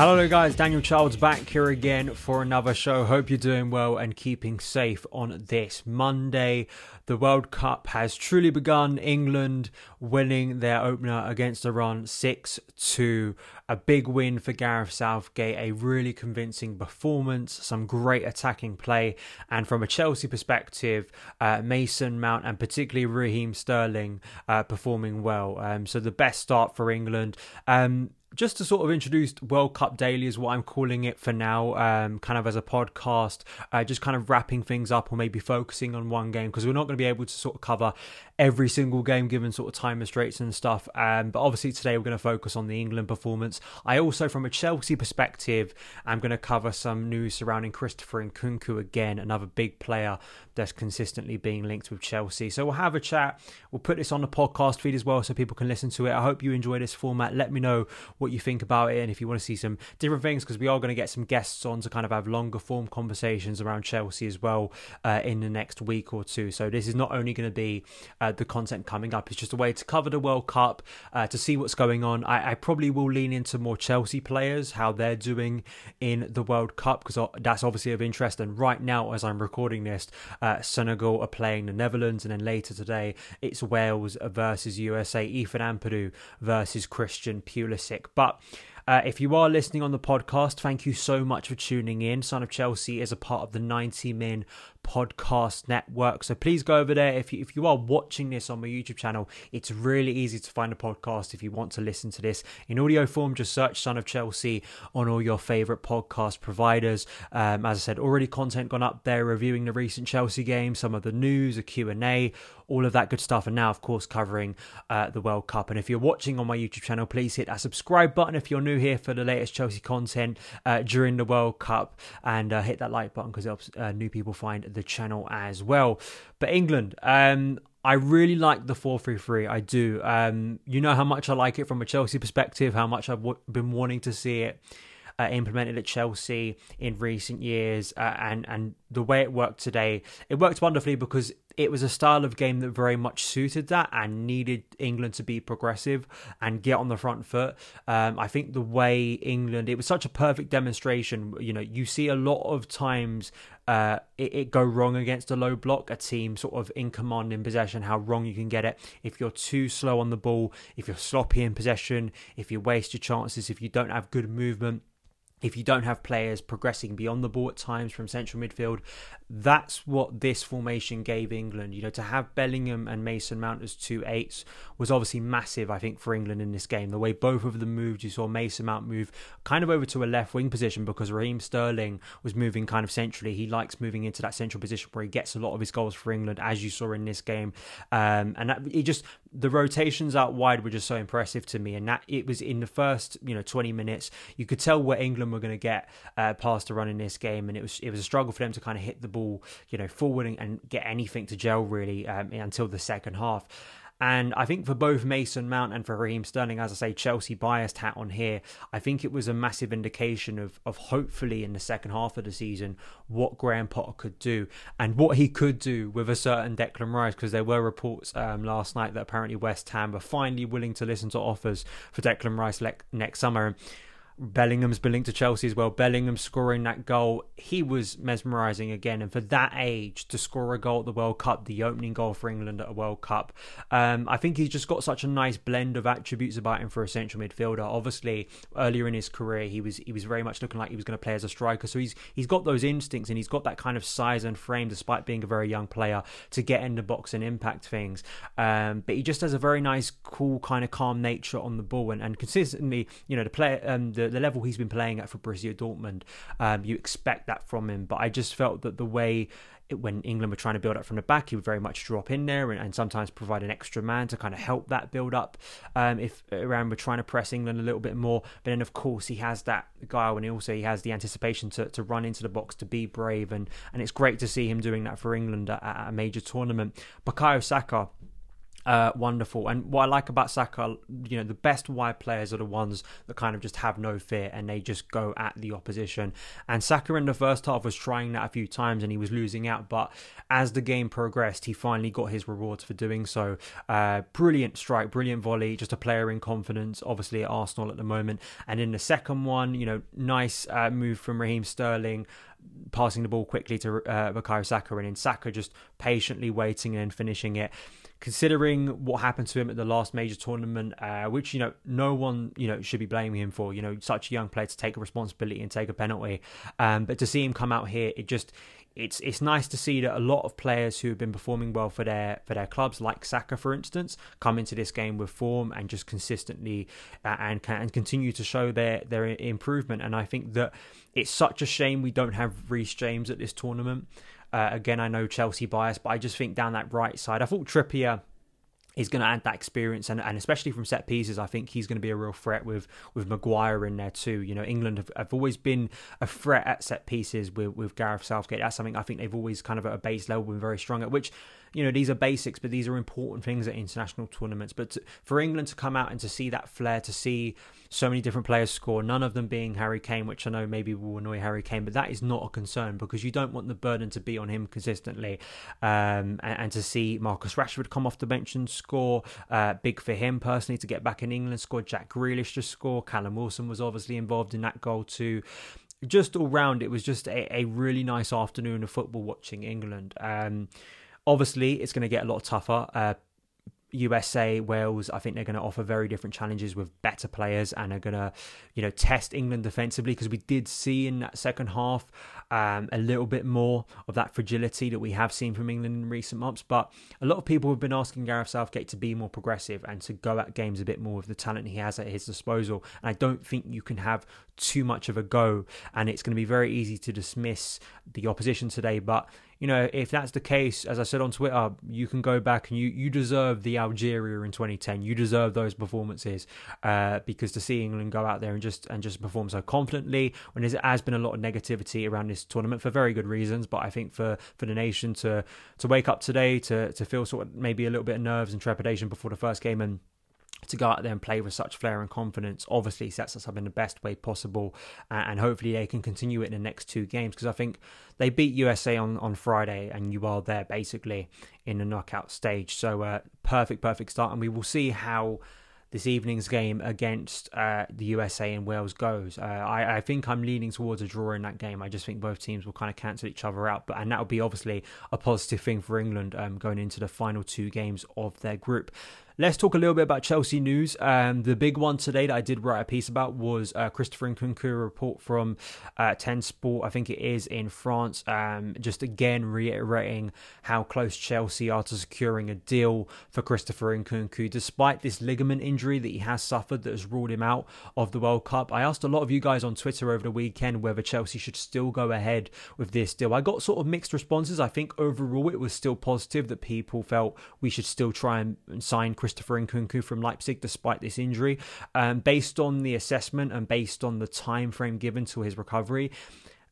Hello guys, Daniel Childs back here again for another show. Hope you're doing well and keeping safe on this Monday. The World Cup has truly begun. England winning their opener against Iran 6-2. A big win for Gareth Southgate, a really convincing performance, some great attacking play. And from a Chelsea perspective, Mason Mount and particularly Raheem Sterling performing well. So the best start for England. Just to sort of introduce World Cup Daily is what I'm calling it for now, kind of as a podcast, just kind of wrapping things up or maybe focusing on one game because we're not going to be able to sort of cover every single game given sort of time restraints and stuff. But obviously today we're going to focus on the England performance. I also, from a Chelsea perspective, I'm going to cover some news surrounding Christopher Nkunku again, another big player that's consistently being linked with Chelsea. So we'll have a chat. We'll put this on the podcast feed as well so people can listen to it. I hope you enjoy this format. Let me know what you think about it and if you want to see some different things, because we are going to get some guests on to kind of have longer form conversations around Chelsea as well in the next week or two. So this is not only going to be the content coming up, it's just a way to cover the World Cup, to see what's going on. I probably will lean into more Chelsea players, how they're doing in the World Cup, because that's obviously of interest. And right now, as I'm recording this, Senegal are playing the Netherlands, and then later today it's Wales versus USA, Ethan Ampadu versus Christian Pulisic. But if you are listening on the podcast, thank you so much for tuning in. Son of Chelsea is a part of the 90 Min podcast network, so please go over there. If you are watching this on my YouTube channel, it's really easy to find a podcast if you want to listen to this in audio form. Just search Son of Chelsea on all your favourite podcast providers. As I said, already content gone up there, reviewing the recent Chelsea game, some of the news, a Q&A, all of that good stuff. And now, of course, covering the World Cup. And if you're watching on my YouTube channel, please hit that subscribe button if you're new here for the latest Chelsea content during the World Cup, and hit that like button because it helps new people find the channel as well. But England, I really like the 4-3-3. I do. You know how much I like it from a Chelsea perspective, how much I've been wanting to see it implemented at Chelsea in recent years, and the way it worked today, it worked wonderfully because it was a style of game that very much suited that and needed England to be progressive and get on the front foot. I think the way England, it was such a perfect demonstration. You know, you see a lot of times it go wrong against a low block, a team sort of in command in possession, how wrong you can get it. If you're too slow on the ball, if you're sloppy in possession, if you waste your chances, if you don't have good movement, if you don't have players progressing beyond the ball at times from central midfield. That's what this formation gave England. You know, to have Bellingham and Mason Mount as 2 8s was obviously massive, I think, for England in this game. The way both of them moved, you saw Mason Mount move kind of over to a left wing position because Raheem Sterling was moving kind of centrally. He likes moving into that central position where he gets a lot of his goals for England, as you saw in this game. And that, it just, the rotations out wide were just so impressive to me. And that it was in the first, 20 minutes, you could tell where England were going to get past the run in this game, and it was a struggle for them to kind of hit the ball forward and get anything to gel really until the second half. And I think for both Mason Mount and for Raheem Sterling, as I say, Chelsea biased hat on here, I think it was a massive indication of hopefully in the second half of the season what Graham Potter could do and what he could do with a certain Declan Rice, because there were reports last night that apparently West Ham were finally willing to listen to offers for Declan Rice next summer. And Bellingham's been linked to Chelsea as well. Bellingham scoring that goal, he was mesmerising again. And for that age, to score a goal at the World Cup, the opening goal for England at a World Cup, I think he's just got such a nice blend of attributes about him for a central midfielder. Obviously, earlier in his career, he was very much looking like he was going to play as a striker. So he's got those instincts and he's got that kind of size and frame, despite being a very young player, to get in the box and impact things. But he just has a very nice, cool, kind of calm nature on the ball. And consistently, the player, the level he's been playing at for Borussia Dortmund, you expect that from him. But I just felt that the way when England were trying to build up from the back, he would very much drop in there and sometimes provide an extra man to kind of help that build up if Iran were trying to press England a little bit more. But then, of course, he has that guile and he has the anticipation to run into the box, to be brave. And it's great to see him doing that for England at a major tournament. Bukayo Saka, Wonderful. And what I like about Saka, the best wide players are the ones that kind of just have no fear and they just go at the opposition. And Saka in the first half was trying that a few times and he was losing out. But as the game progressed, he finally got his rewards for doing so. Brilliant strike, brilliant volley, just a player in confidence, obviously at Arsenal at the moment. And in the second one, nice move from Raheem Sterling, passing the ball quickly to Bukayo Saka, and then Saka just patiently waiting and finishing it. Considering what happened to him at the last major tournament, which, no one, should be blaming him for, such a young player to take a responsibility and take a penalty. But to see him come out here, it's nice to see that a lot of players who have been performing well for their clubs, like Saka, for instance, come into this game with form and just consistently and continue to show their improvement. And I think that it's such a shame we don't have Reece James at this tournament. Again, I know Chelsea bias, but I just think down that right side, I thought Trippier is going to add that experience, and especially from set pieces, I think he's going to be a real threat with Maguire in there too. England have always been a threat at set pieces with Gareth Southgate. That's something I think they've always kind of at a base level been very strong at, which, these are basics, but these are important things at international tournaments. But for England to come out and to see that flair, to see so many different players score, none of them being Harry Kane, which I know maybe will annoy Harry Kane, but that is not a concern because you don't want the burden to be on him consistently. And to see Marcus Rashford come off the bench and score, big for him personally to get back in England, score. Jack Grealish to score. Callum Wilson was obviously involved in that goal too. Just all round, it was just a really nice afternoon of football watching England. Obviously, it's going to get a lot tougher. USA, Wales, I think they're going to offer very different challenges with better players and are going to, test England defensively, because we did see in that second half a little bit more of that fragility that we have seen from England in recent months. But a lot of people have been asking Gareth Southgate to be more progressive and to go at games a bit more with the talent he has at his disposal. And I don't think you can have too much of a go, and it's going to be very easy to dismiss the opposition today. But if that's the case, as I said on Twitter, you can go back and you deserve the Algeria in 2010. You deserve those performances, because to see England go out there and just perform so confidently when there has been a lot of negativity around this tournament for very good reasons. But I think for the nation to wake up today, to feel sort of maybe a little bit of nerves and trepidation before the first game, and to go out there and play with such flair and confidence obviously sets us up in the best way possible, and hopefully they can continue it in the next two games, because I think they beat USA on Friday and you are there basically in the knockout stage. So perfect start, and we will see how this evening's game against the USA and Wales goes. I think I'm leaning towards a draw in that game. I just think both teams will kind of cancel each other out, and that will be obviously a positive thing for England going into the final two games of their group. Let's talk a little bit about Chelsea news. The big one today that I did write a piece about was Christopher Nkunku, report from Ten Sport, I think it is, in France. Just again reiterating how close Chelsea are to securing a deal for Christopher Nkunku, despite this ligament injury that he has suffered that has ruled him out of the World Cup. I asked a lot of you guys on Twitter over the weekend whether Chelsea should still go ahead with this deal. I got sort of mixed responses. I think overall it was still positive that people felt we should still try and sign Christopher Nkunku from Leipzig despite this injury. Based on the assessment and based on the time frame given to his recovery,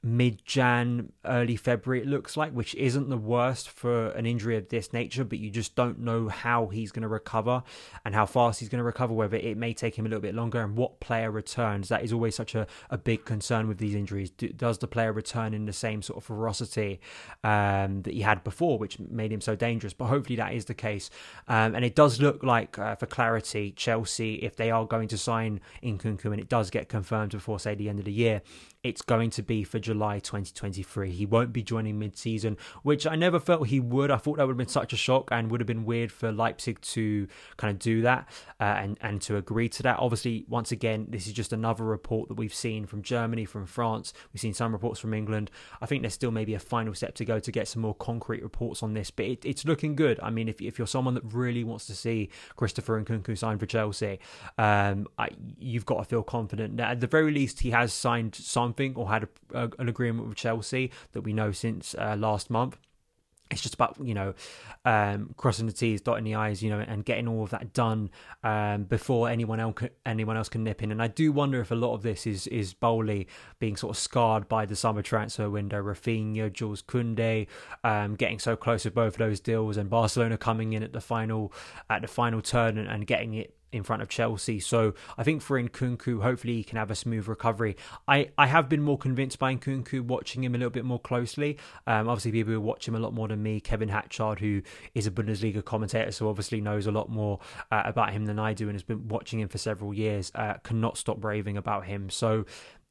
mid-Jan, early February it looks like, which isn't the worst for an injury of this nature, but you just don't know how he's going to recover and how fast he's going to recover, whether it may take him a little bit longer, and what player returns. That is always such a big concern with these injuries. Does the player return in the same sort of ferocity that he had before, which made him so dangerous? But hopefully that is the case, and it does look like, for clarity, Chelsea, if they are going to sign Nkunku, and it does get confirmed before, say, the end of the year, it's going to be for July 2023. He won't be joining mid-season, which I never felt he would. I thought that would have been such a shock and would have been weird for Leipzig to kind of do that and to agree to that. Obviously, once again, this is just another report that we've seen from Germany, from France. We've seen some reports from England. I think there's still maybe a final step to go to get some more concrete reports on this, but it's looking good. I mean, if you're someone that really wants to see Christopher Nkunku sign for Chelsea, you've got to feel confident that at the very least he has signed something or had an agreement with Chelsea that we know since last month. It's just about, you know, crossing the T's, dotting the I's, you know, and getting all of that done before anyone else can nip in. And I do wonder if a lot of this is Boehly being sort of scarred by the summer transfer window. Rafinha, Jules Koundé, getting so close with both of those deals, and Barcelona coming in at the final turn and getting it in front of Chelsea. So I think for Nkunku, hopefully he can have a smooth recovery. I have been more convinced by Nkunku watching him a little bit more closely. Obviously people who watch him a lot more than me, Kevin Hatchard, who is a Bundesliga commentator, so obviously knows a lot more about him than I do and has been watching him for several years, cannot stop raving about him. So,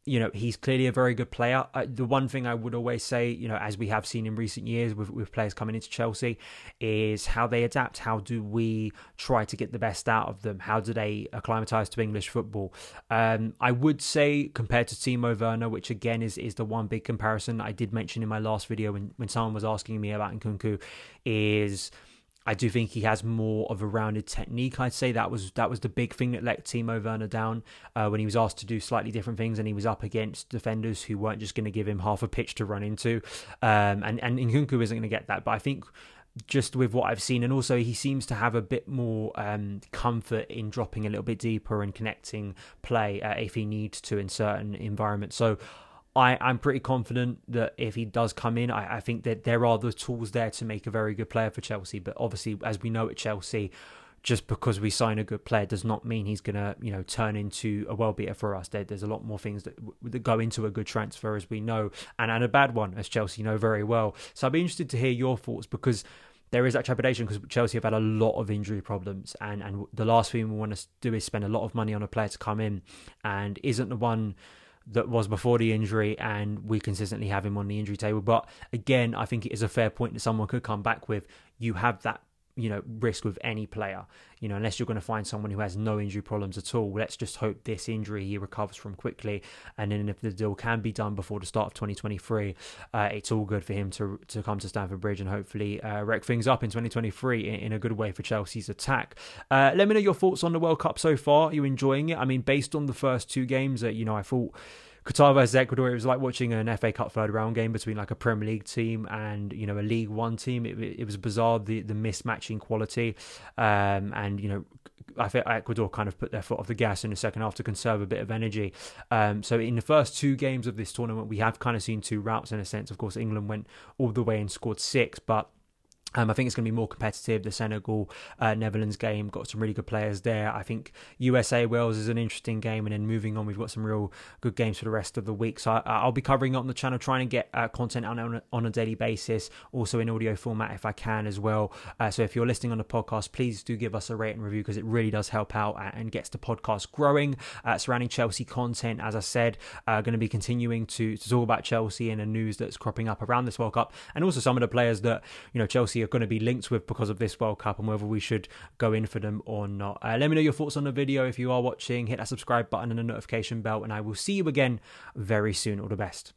you know, he's clearly a very good player. The one thing I would always say, you know, as we have seen in recent years with players coming into Chelsea, is how they adapt. How do we try to get the best out of them? How do they acclimatise to English football? I would say, compared to Timo Werner, which again is the one big comparison I did mention in my last video when someone was asking me about Nkunku, is I do think he has more of a rounded technique. I'd say that was the big thing that let Timo Werner down when he was asked to do slightly different things and he was up against defenders who weren't just going to give him half a pitch to run into. And Nkunku isn't going to get that. But I think just with what I've seen, and also he seems to have a bit more comfort in dropping a little bit deeper and connecting play if he needs to in certain environments. So I'm pretty confident that if he does come in, I think that there are the tools there to make a very good player for Chelsea. But obviously, as we know at Chelsea, just because we sign a good player does not mean he's going to, you know, turn into a world-beater for us. There's a lot more things that go into a good transfer, as we know, and a bad one, as Chelsea know very well. So I'd be interested to hear your thoughts, because there is that trepidation because Chelsea have had a lot of injury problems, and the last thing we want to do is spend a lot of money on a player to come in and isn't the one that was before the injury, and we consistently have him on the injury table. But again, I think it is a fair point that someone could come back with. You have that, you know, risk with any player, you know, unless you're going to find someone who has no injury problems at all. Let's just hope this injury he recovers from quickly, and then if the deal can be done before the start of 2023, it's all good for him to come to Stamford Bridge and hopefully wreck things up in 2023 in a good way for Chelsea's attack. Let me know your thoughts on the World Cup so far. Are you enjoying it? I mean, based on the first two games, you know, I thought Qatar versus Ecuador, it was like watching an FA Cup third round game between like a Premier League team and, you know, a League One team. It was bizarre, the mismatching quality. And, you know, I think Ecuador kind of put their foot off the gas in the second half to conserve a bit of energy. So in the first two games of this tournament, we have kind of seen two routes in a sense. Of course, England went all the way and scored six, but I think it's going to be more competitive. The Senegal-Netherlands game, got some really good players there. I think USA-Wales is an interesting game. And then moving on, we've got some real good games for the rest of the week. So I'll be covering it on the channel, trying to get content out on a daily basis, also in audio format if I can as well. So if you're listening on the podcast, please do give us a rate and review, because it really does help out and gets the podcast growing. Surrounding Chelsea content, as I said, going to be continuing to talk about Chelsea and the news that's cropping up around this World Cup, and also some of the players that, you know, Chelsea are going to be linked with because of this World Cup and whether we should go in for them or not. Let me know your thoughts on the video. If you are watching, hit that subscribe button and the notification bell, and I will see you again very soon. All the best.